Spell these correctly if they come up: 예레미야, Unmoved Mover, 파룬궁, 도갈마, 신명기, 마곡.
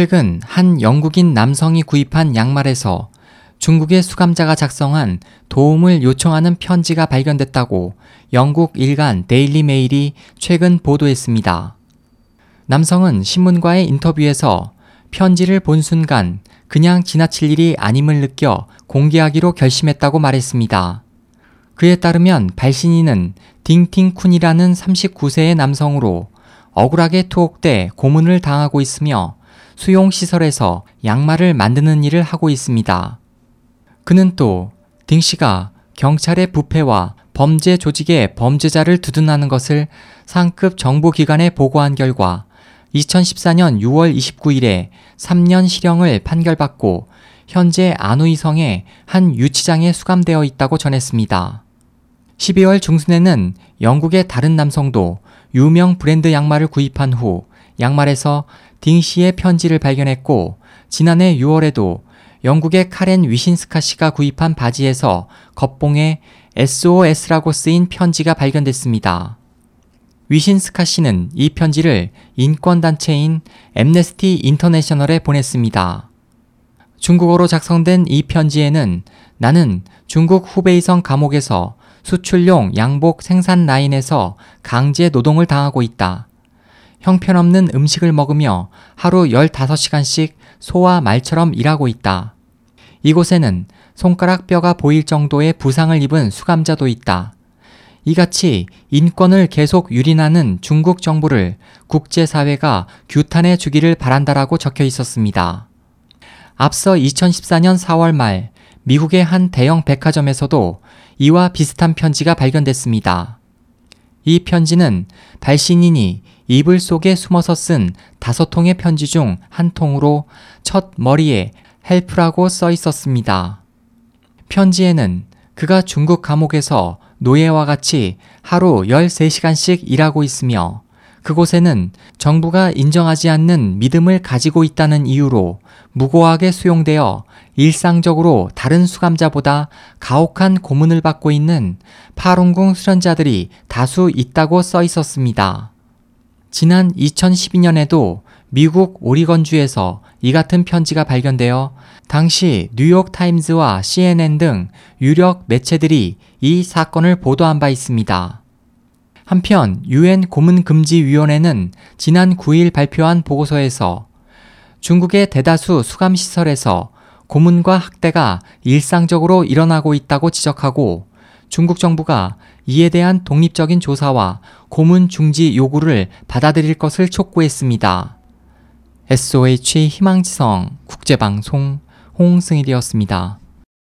최근 한 영국인 남성이 구입한 양말에서 중국의 수감자가 작성한 도움을 요청하는 편지가 발견됐다고 영국 일간 데일리 메일이 최근 보도했습니다. 남성은 신문과의 인터뷰에서 편지를 본 순간 그냥 지나칠 일이 아님을 느껴 공개하기로 결심했다고 말했습니다. 그에 따르면 발신인은 딩팅쿤이라는 39세의 남성으로 억울하게 투옥돼 고문을 당하고 있으며 수용시설에서 양말을 만드는 일을 하고 있습니다. 그는 또 딩 씨가 경찰의 부패와 범죄 조직의 범죄자를 두둔하는 것을 상급 정보기관에 보고한 결과 2014년 6월 29일에 3년 실형을 판결받고 현재 안후이성의 한 유치장에 수감되어 있다고 전했습니다. 12월 중순에는 영국의 다른 남성도 유명 브랜드 양말을 구입한 후 양말에서 딩 씨의 편지를 발견했고 지난해 6월에도 영국의 카렌 위신스카 씨가 구입한 바지에서 겉봉에 SOS라고 쓰인 편지가 발견됐습니다. 위신스카 씨는 이 편지를 인권단체인 앰네스티 인터내셔널에 보냈습니다. 중국어로 작성된 이 편지에는 나는 중국 후베이성 감옥에서 수출용 양복 생산 라인에서 강제 노동을 당하고 있다. 형편없는 음식을 먹으며 하루 15시간씩 소와 말처럼 일하고 있다. 이곳에는 손가락 뼈가 보일 정도의 부상을 입은 수감자도 있다. 이같이 인권을 계속 유린하는 중국 정부를 국제사회가 규탄해 주기를 바란다라고 적혀 있었습니다. 앞서 2014년 4월 말 미국의 한 대형 백화점에서도 이와 비슷한 편지가 발견됐습니다. 이 편지는 발신인이 이불 속에 숨어서 쓴 5통의 편지 중 한 통으로 첫 머리에 헬프라고 써 있었습니다. 편지에는 그가 중국 감옥에서 노예와 같이 하루 13시간씩 일하고 있으며 그곳에는 정부가 인정하지 않는 믿음을 가지고 있다는 이유로 무고하게 수용되어 일상적으로 다른 수감자보다 가혹한 고문을 받고 있는 파룬궁 수련자들이 다수 있다고 써 있었습니다. 지난 2012년에도 미국 오리건주에서 이 같은 편지가 발견되어 당시 뉴욕타임즈와 CNN 등 유력 매체들이 이 사건을 보도한 바 있습니다. 한편 UN 고문금지위원회는 지난 9일 발표한 보고서에서 중국의 대다수 수감시설에서 고문과 학대가 일상적으로 일어나고 있다고 지적하고 중국 정부가 이에 대한 독립적인 조사와 고문 중지 요구를 받아들일 것을 촉구했습니다. SOH 희망지성 국제방송 홍승일이었습니다.